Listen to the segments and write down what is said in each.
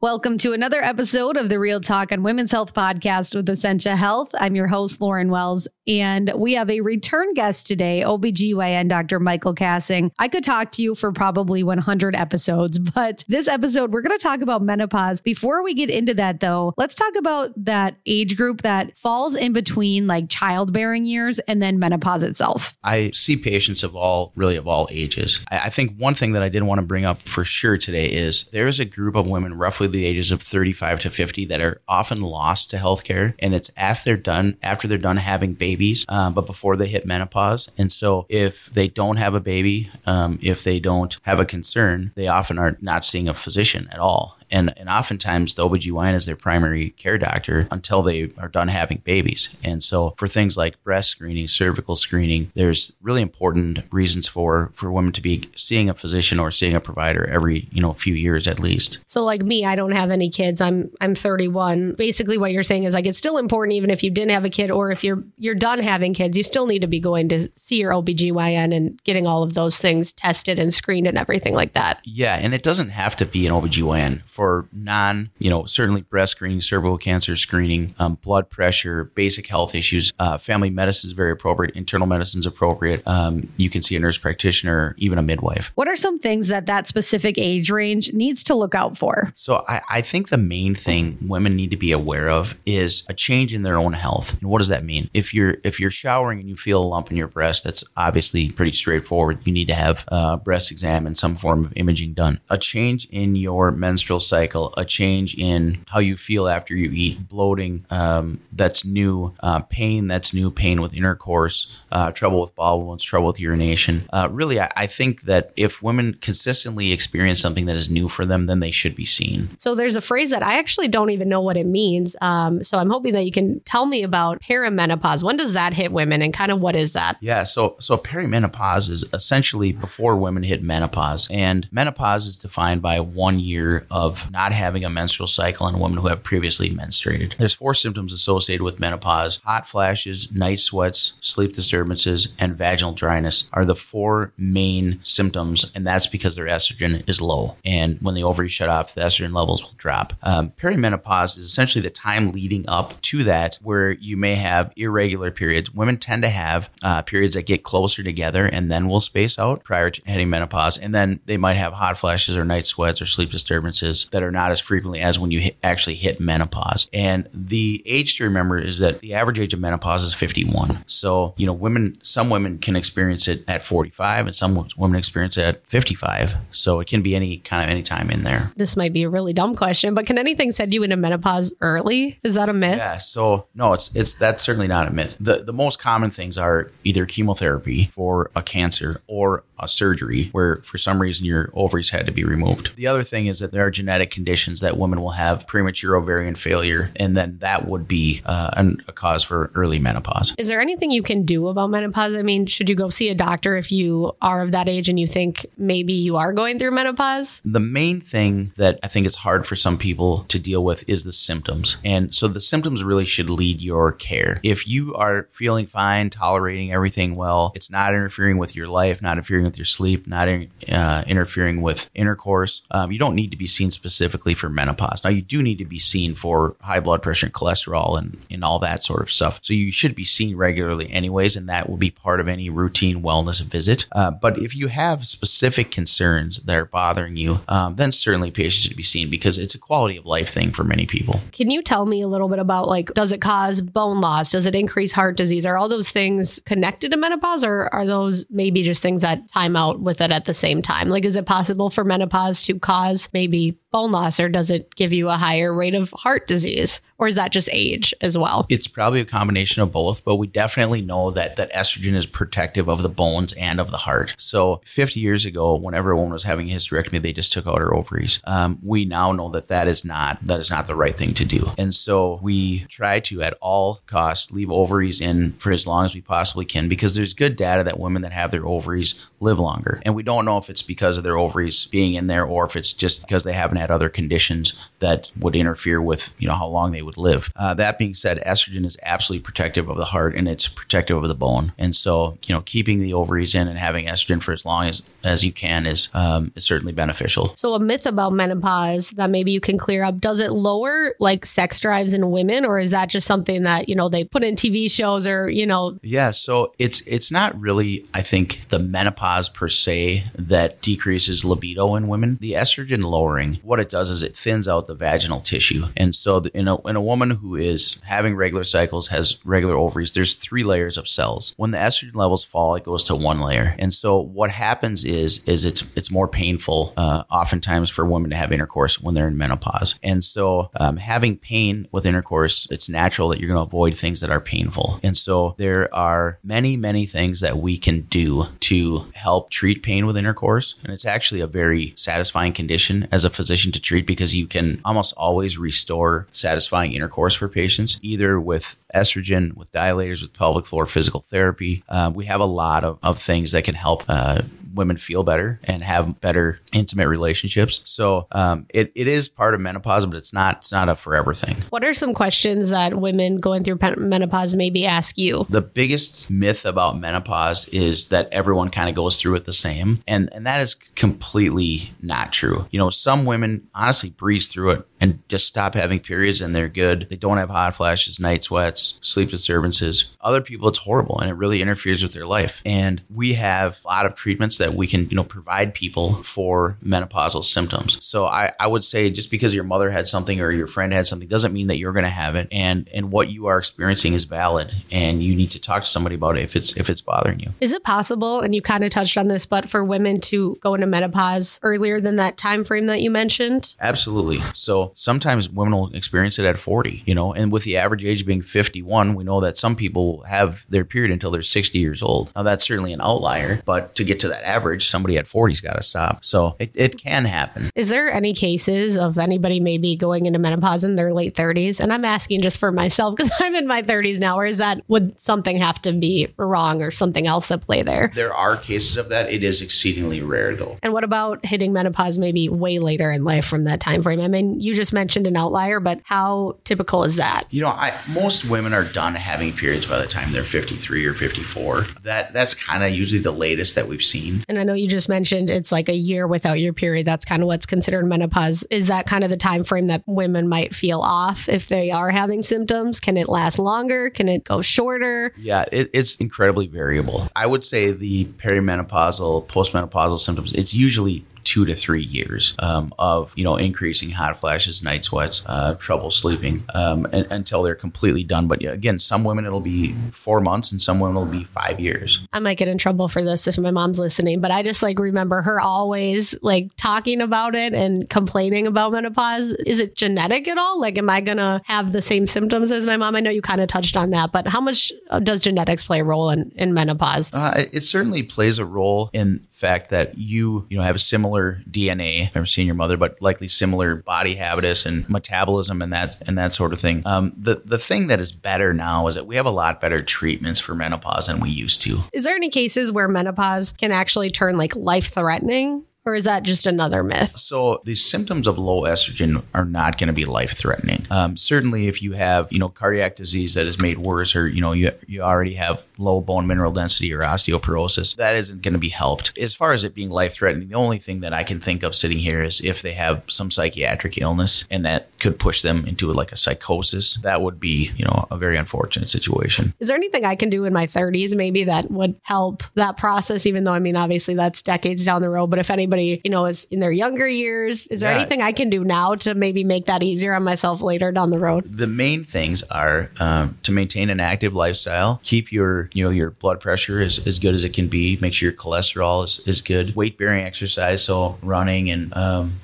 Welcome to another episode of the Real Talk on Women's Health podcast with Essentia Health. I'm your host, Lauren Wells, and we have a return guest today, OBGYN Dr. Michael Kassing. I could talk to you for probably 100 episodes, but this episode, we're going to talk about menopause. Before we get into that, though, let's talk about that age group that falls in between like childbearing years and then menopause itself. I see patients of all ages. I think one thing that I did want to bring up for sure today is there is a group of women roughly the ages of 35 to 50 that are often lost to healthcare, and it's after they're done having babies, but before they hit menopause. And so if they don't have a baby, if they don't have a concern, they often are not seeing a physician at all. And oftentimes the OBGYN is their primary care doctor until they are done having babies. And so for things like breast screening, cervical screening, there's really important reasons for women to be seeing a physician or seeing a provider every, few years at least. So like me, I don't have any kids. I'm 31. Basically what you're saying is like, it's still important even if you didn't have a kid, or if you're done having kids, you still need to be going to see your OBGYN and getting all of those things tested and screened and everything like that. Yeah. And it doesn't have to be an OBGYN. For certainly breast screening, cervical cancer screening, blood pressure, basic health issues, family medicine is very appropriate, internal medicine is appropriate. You can see a nurse practitioner, even a midwife. What are some things that specific age range needs to look out for? So I think the main thing women need to be aware of is a change in their own health. And what does that mean? If you're showering and you feel a lump in your breast, that's obviously pretty straightforward. You need to have a breast exam and some form of imaging done. A change in your menstrual cycle, a change in how you feel after you eat, bloating, that's new, pain with intercourse, trouble with bowel movements, trouble with urination. Really, I think that if women consistently experience something that is new for them, then they should be seen. So there's a phrase that I actually don't even know what it means. So I'm hoping that you can tell me about perimenopause. When does that hit women and kind of what is that? Yeah, so perimenopause is essentially before women hit menopause. And menopause is defined by 1 year of not having a menstrual cycle in women who have previously menstruated. There's 4 symptoms associated with menopause. Hot flashes, night sweats, sleep disturbances, and vaginal dryness are the 4 main symptoms, and that's because their estrogen is low. And when the ovaries shut off, the estrogen levels will drop. Perimenopause is essentially the time leading up to that where you may have irregular periods. Women tend to have periods that get closer together and then will space out prior to hitting menopause, and then they might have hot flashes or night sweats or sleep disturbances that are not as frequently as when you actually hit menopause. And the age to remember is that the average age of menopause is 51. So, some women can experience it at 45 and some women experience it at 55. So it can be any time in there. This might be a really dumb question, but can anything send you into menopause early? Is that a myth? Yeah. So no, that's certainly not a myth. The most common things are either chemotherapy for a cancer or a surgery where for some reason your ovaries had to be removed. The other thing is that there are genetic conditions that women will have premature ovarian failure, and then that would be a cause for early menopause. Is there anything you can do about menopause? I mean, should you go see a doctor if you are of that age and you think maybe you are going through menopause? The main thing that I think is hard for some people to deal with is the symptoms. And so the symptoms really should lead your care. If you are feeling fine, tolerating everything well, it's not interfering with your life, not interfering with your sleep, not interfering with intercourse, you don't need to be seen specifically for menopause. Now, you do need to be seen for high blood pressure and cholesterol and all that sort of stuff. So you should be seen regularly anyways, and that will be part of any routine wellness visit. But if you have specific concerns that are bothering you, then certainly patients should be seen because it's a quality of life thing for many people. Can you tell me a little bit about does it cause bone loss? Does it increase heart disease? Are all those things connected to menopause, or are those maybe just things that time out with it at the same time? Is it possible for menopause to cause maybe bone loss, or does it give you a higher rate of heart disease? Or is that just age as well? It's probably a combination of both, but we definitely know that estrogen is protective of the bones and of the heart. So 50 years ago, whenever a woman was having a hysterectomy, they just took out her ovaries. We now know that is not the right thing to do. And so we try to, at all costs, leave ovaries in for as long as we possibly can, because there's good data that women that have their ovaries live longer. And we don't know if it's because of their ovaries being in there or if it's just because they haven't had other conditions that would interfere with, you know, how long they would live. That being said, estrogen is absolutely protective of the heart and it's protective of the bone. And so, you know, keeping the ovaries in and having estrogen for as long as you can is certainly beneficial. So a myth about menopause that maybe you can clear up, does it lower like sex drives in women, or is that just something that, you know, they put in TV shows or, you know? Yeah. So it's not really, I think, the menopause per se that decreases libido in women. The estrogen lowering, what it does is it thins out the vaginal tissue. And so in a woman who is having regular cycles, has regular ovaries, there's 3 layers of cells. When the estrogen levels fall, it goes to 1 layer. And so what happens is it's more painful oftentimes for women to have intercourse when they're in menopause. And so having pain with intercourse, it's natural that you're going to avoid things that are painful. And so there are many, many things that we can do to help treat pain with intercourse. And it's actually a very satisfying condition as a physician to treat because you can almost always restore satisfying intercourse for patients, either with estrogen, with dilators, with pelvic floor physical therapy. We have a lot of things that can help women feel better and have better intimate relationships. So it is part of menopause, but it's not a forever thing. What are some questions that women going through menopause maybe ask you? The biggest myth about menopause is that everyone kind of goes through it the same. And that is completely not true. You know, some women honestly breeze through it and just stop having periods and they're good. They don't have hot flashes, night sweats, sleep disturbances. Other people, it's horrible and it really interferes with their life. And we have a lot of treatments that we can, you know, provide people for menopausal symptoms. So I would say just because your mother had something or your friend had something doesn't mean that you're going to have it. And what you are experiencing is valid and you need to talk to somebody about it if it's bothering you. Is it possible, and you kind of touched on this, but for women to go into menopause earlier than that time frame that you mentioned? Absolutely. So sometimes women will experience it at 40, you know, and with the average age being 51, we know that some people have their period until they're 60 years old. Now, that's certainly an outlier, but to get to that average, somebody at 40 has got to stop. So it can happen. Is there any cases of anybody maybe going into menopause in their late 30s? And I'm asking just for myself because I'm in my 30s now, or is that, would something have to be wrong or something else at play there? There are cases of that. It is exceedingly rare, though. And what about hitting menopause maybe way later in life from that time frame? I mean, you just mentioned an outlier, but how typical is that? You know, most women are done having periods by the time they're 53 or 54. That's kind of usually the latest that we've seen. And I know you just mentioned it's like a year without your period. That's kind of what's considered menopause. Is that kind of the time frame that women might feel off if they are having symptoms? Can it last longer? Can it go shorter? Yeah, it's incredibly variable. I would say the perimenopausal, postmenopausal symptoms, it's usually 2 to 3 years of, you know, increasing hot flashes, night sweats, trouble sleeping until they're completely done. But yeah, again, some women it'll be 4 months and some women it'll be 5 years. I might get in trouble for this if my mom's listening, but I just like remember her always like talking about it and complaining about menopause. Is it genetic at all? Like, am I going to have the same symptoms as my mom? I know you kind of touched on that, but how much does genetics play a role in menopause? It certainly plays a role in fact that you have similar DNA. I've never seen your mother, but likely similar body habitus and metabolism and that sort of thing. The thing that is better now is that we have a lot better treatments for menopause than we used to. Is there any cases where menopause can actually turn like life-threatening? Or is that just another myth? So the symptoms of low estrogen are not going to be life-threatening. Certainly if you have, you know, cardiac disease that is made worse, or, you know, you already have low bone mineral density or osteoporosis, that isn't going to be helped. As far as it being life-threatening, the only thing that I can think of sitting here is if they have some psychiatric illness and that could push them into like a psychosis, that would be, you know, a very unfortunate situation. Is there anything I can do in my 30s maybe that would help that process, even though, I mean, obviously that's decades down the road, but if anybody, you know, is in their younger years. Is there anything I can do now to maybe make that easier on myself later down the road? The main things are to maintain an active lifestyle, keep your blood pressure as good as it can be, make sure your cholesterol is good, weight bearing exercise. So running and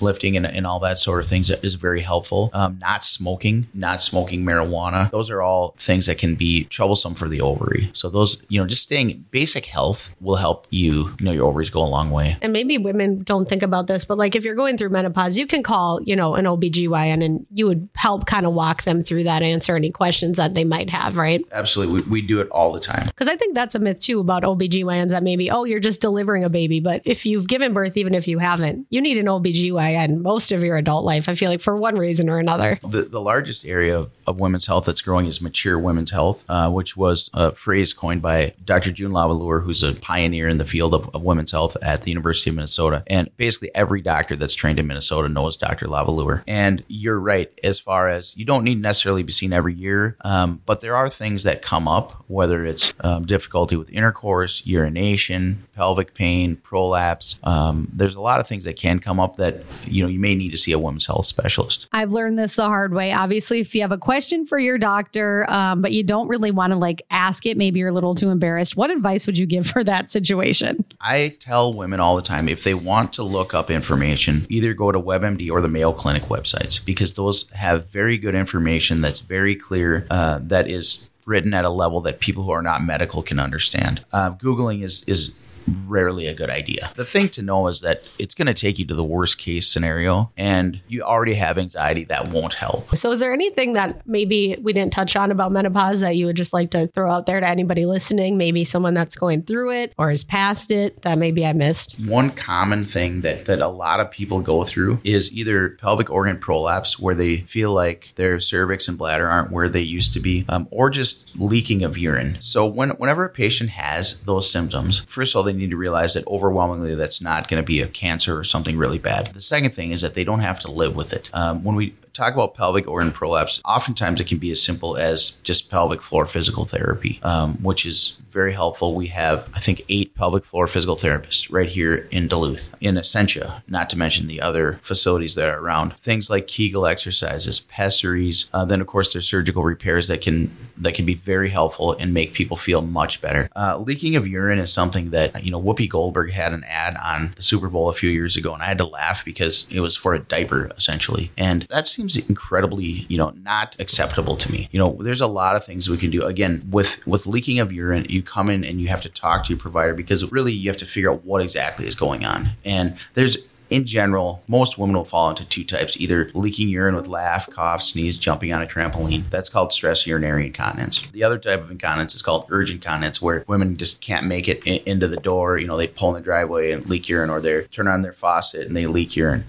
lifting and all that sort of things is very helpful. Not smoking marijuana. Those are all things that can be troublesome for the ovary. So those, you know, just staying basic health will help you know, your ovaries go a long way. And maybe women women don't think about this, but like if you're going through menopause, you can call, you know, an OBGYN and you would help kind of walk them through that, answer any questions that they might have, right? Absolutely. We do it all the time. Because I think that's a myth too about OBGYNs that maybe, oh, you're just delivering a baby. But if you've given birth, even if you haven't, you need an OBGYN most of your adult life, I feel like, for one reason or another. The largest area of women's health that's growing is mature women's health, which was a phrase coined by Dr. June LaValleur, who's a pioneer in the field of women's health at the University of Minnesota. And basically every doctor that's trained in Minnesota knows Dr. LaValleur. And you're right, as far as you don't need necessarily be seen every year, but there are things that come up, whether it's difficulty with intercourse, urination, pelvic pain, prolapse. There's a lot of things that can come up that, you know, you may need to see a women's health specialist. I've learned this the hard way. Obviously, if you have a question for your doctor, but you don't really want to like ask it, maybe you're a little too embarrassed, what advice would you give for that situation? I tell women all the time, if they want to look up information, either go to WebMD or the Mayo Clinic websites, because those have very good information that's very clear, that is written at a level that people who are not medical can understand. Googling is rarely a good idea. The thing to know is that it's going to take you to the worst case scenario, and you already have anxiety. That won't help. So is there anything that maybe we didn't touch on about menopause that you would just like to throw out there to anybody listening? Maybe someone that's going through it or has passed it that maybe I missed? One common thing that a lot of people go through is either pelvic organ prolapse, where they feel like their cervix and bladder aren't where they used to be, or just leaking of urine. So whenever a patient has those symptoms, first of all, they need to realize that overwhelmingly that's not going to be a cancer or something really bad. The second thing is that they don't have to live with it. When we talk about pelvic organ prolapse, oftentimes it can be as simple as just pelvic floor physical therapy, which is very helpful. We have, I think, 8 pelvic floor physical therapists right here in Duluth, in Essentia, not to mention the other facilities that are around. Things like Kegel exercises, pessaries, then of course there's surgical repairs that can be very helpful and make people feel much better. Leaking of urine is something that, you know, Whoopi Goldberg had an ad on the Super Bowl a few years ago, and I had to laugh because it was for a diaper essentially, and that's seems incredibly, you know, not acceptable to me. You know, there's a lot of things we can do. Again, with leaking of urine, you come in and you have to talk to your provider, because really you have to figure out what exactly is going on. And there's, in general, most women will fall into 2 types, either leaking urine with laugh, cough, sneeze, jumping on a trampoline. That's called stress urinary incontinence. The other type of incontinence is called urge incontinence, where women just can't make it into the door. You know, they pull in the driveway and leak urine, or they turn on their faucet and they leak urine.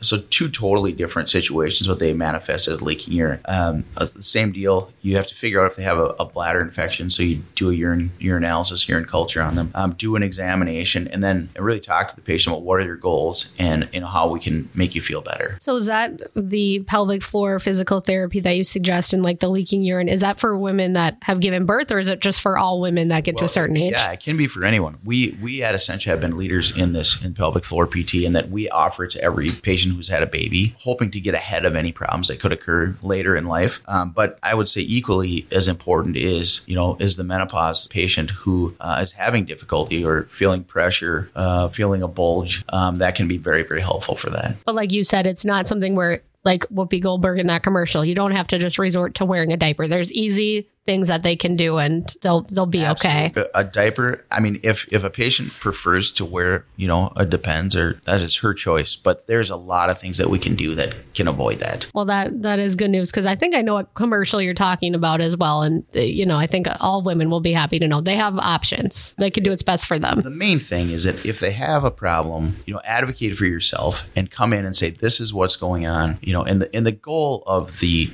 So 2 totally different situations, but they manifest as leaking urine. The same deal. You have to figure out if they have a bladder infection. So you do a urinalysis, urine culture on them, do an examination, and then really talk to the patient about what are your goals and how we can make you feel better. So is that the pelvic floor physical therapy that you suggest, and like the leaking urine, is that for women that have given birth, or is it just for all women that get to a certain age? Yeah, it can be for anyone. We at Essentia have been leaders in this, in pelvic floor PT, and that we offer it to every patient who's had a baby, hoping to get ahead of any problems that could occur later in life. But I would say equally as important is the menopause patient who is having difficulty or feeling pressure, feeling a bulge, that can be very, very helpful for that. But like you said, it's not something where, like Whoopi Goldberg in that commercial, you don't have to just resort to wearing a diaper. There's easy things that they can do, and they'll be absolutely okay. A diaper, I mean, if a patient prefers to wear, you know, a Depends, or that is her choice, but there's a lot of things that we can do that can avoid that. Well, that is good news, because I think I know what commercial you're talking about as well. And, you know, I think all women will be happy to know they have options. They can do what's best for them. The main thing is that if they have a problem, you know, advocate for yourself and come in and say, this is what's going on, you know, and the goal of the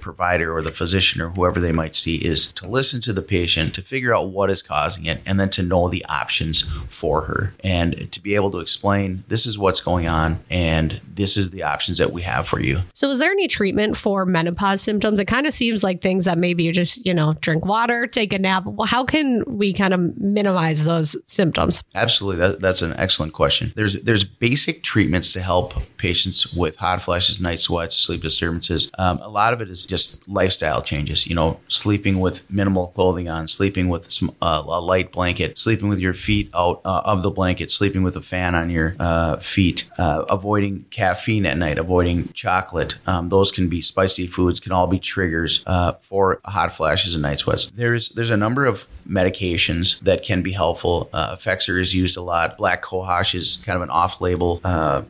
provider or the physician or whoever they might see is to listen to the patient, to figure out what is causing it, and then to know the options for her, and to be able to explain, this is what's going on and this is the options that we have for you. So is there any treatment for menopause symptoms? It kind of seems like things that maybe you just, you know, drink water, take a nap. Well, how can we kind of minimize those symptoms? Absolutely. That's an excellent question. There's basic treatments to help patients with hot flashes, night sweats, sleep disturbances. A lot of it is just lifestyle changes, you know, sleep sleeping with minimal clothing on, sleeping with some, a light blanket, sleeping with your feet out of the blanket, sleeping with a fan on your feet, avoiding caffeine at night, avoiding chocolate. Those can be spicy foods, can all be triggers for hot flashes and night sweats. There's a number of medications that can be helpful. Effexor is used a lot. Black cohosh is kind of an off-label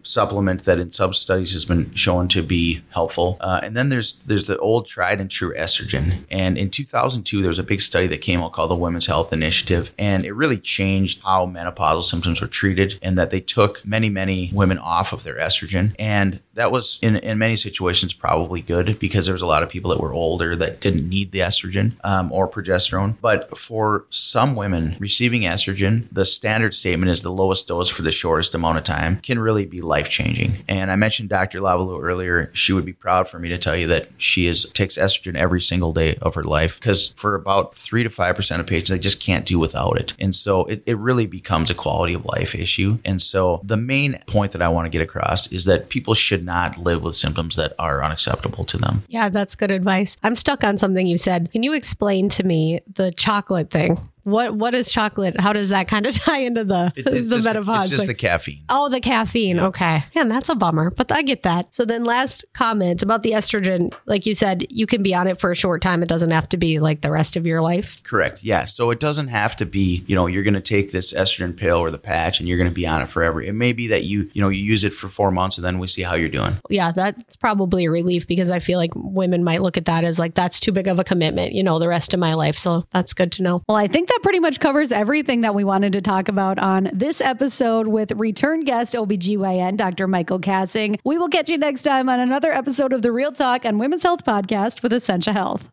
supplement that in some studies has been shown to be helpful. And then there's the old tried and true estrogen. And in 2002, there was a big study that came out called the Women's Health Initiative. And it really changed how menopausal symptoms were treated, and that they took many, many women off of their estrogen. And that was in many situations probably good, because there was a lot of people that were older that didn't need the estrogen or progesterone. But for some women, receiving estrogen, the standard statement is the lowest dose for the shortest amount of time, can really be life-changing. And I mentioned Dr. LaValleur earlier. She would be proud for me to tell you that she takes estrogen every single day of her life, because for about 3 to 5% of patients, they just can't do without it. And so it really becomes a quality of life issue. And so the main point that I want to get across is that people should not live with symptoms that are unacceptable to them. Yeah, that's good advice. I'm stuck on something you said. Can you explain to me the chocolate thing? What is chocolate? How does that kind of tie into the menopause? It's just like, the caffeine. Oh, the caffeine. Yeah. Okay. Man, that's a bummer, but I get that. So then last comment about the estrogen, like you said, you can be on it for a short time. It doesn't have to be like the rest of your life. Correct. Yeah. So it doesn't have to be, you're going to take this estrogen pill or the patch and you're going to be on it forever. It may be that you use it for 4 months and then we see how you're doing. Yeah. That's probably a relief, because I feel like women might look at that as like, that's too big of a commitment, the rest of my life. So that's good to know. Well, I think that pretty much covers everything that we wanted to talk about on this episode with return guest OBGYN, Dr. Michael Kassing. We will catch you next time on another episode of the Real Talk on Women's Health podcast with Essentia Health.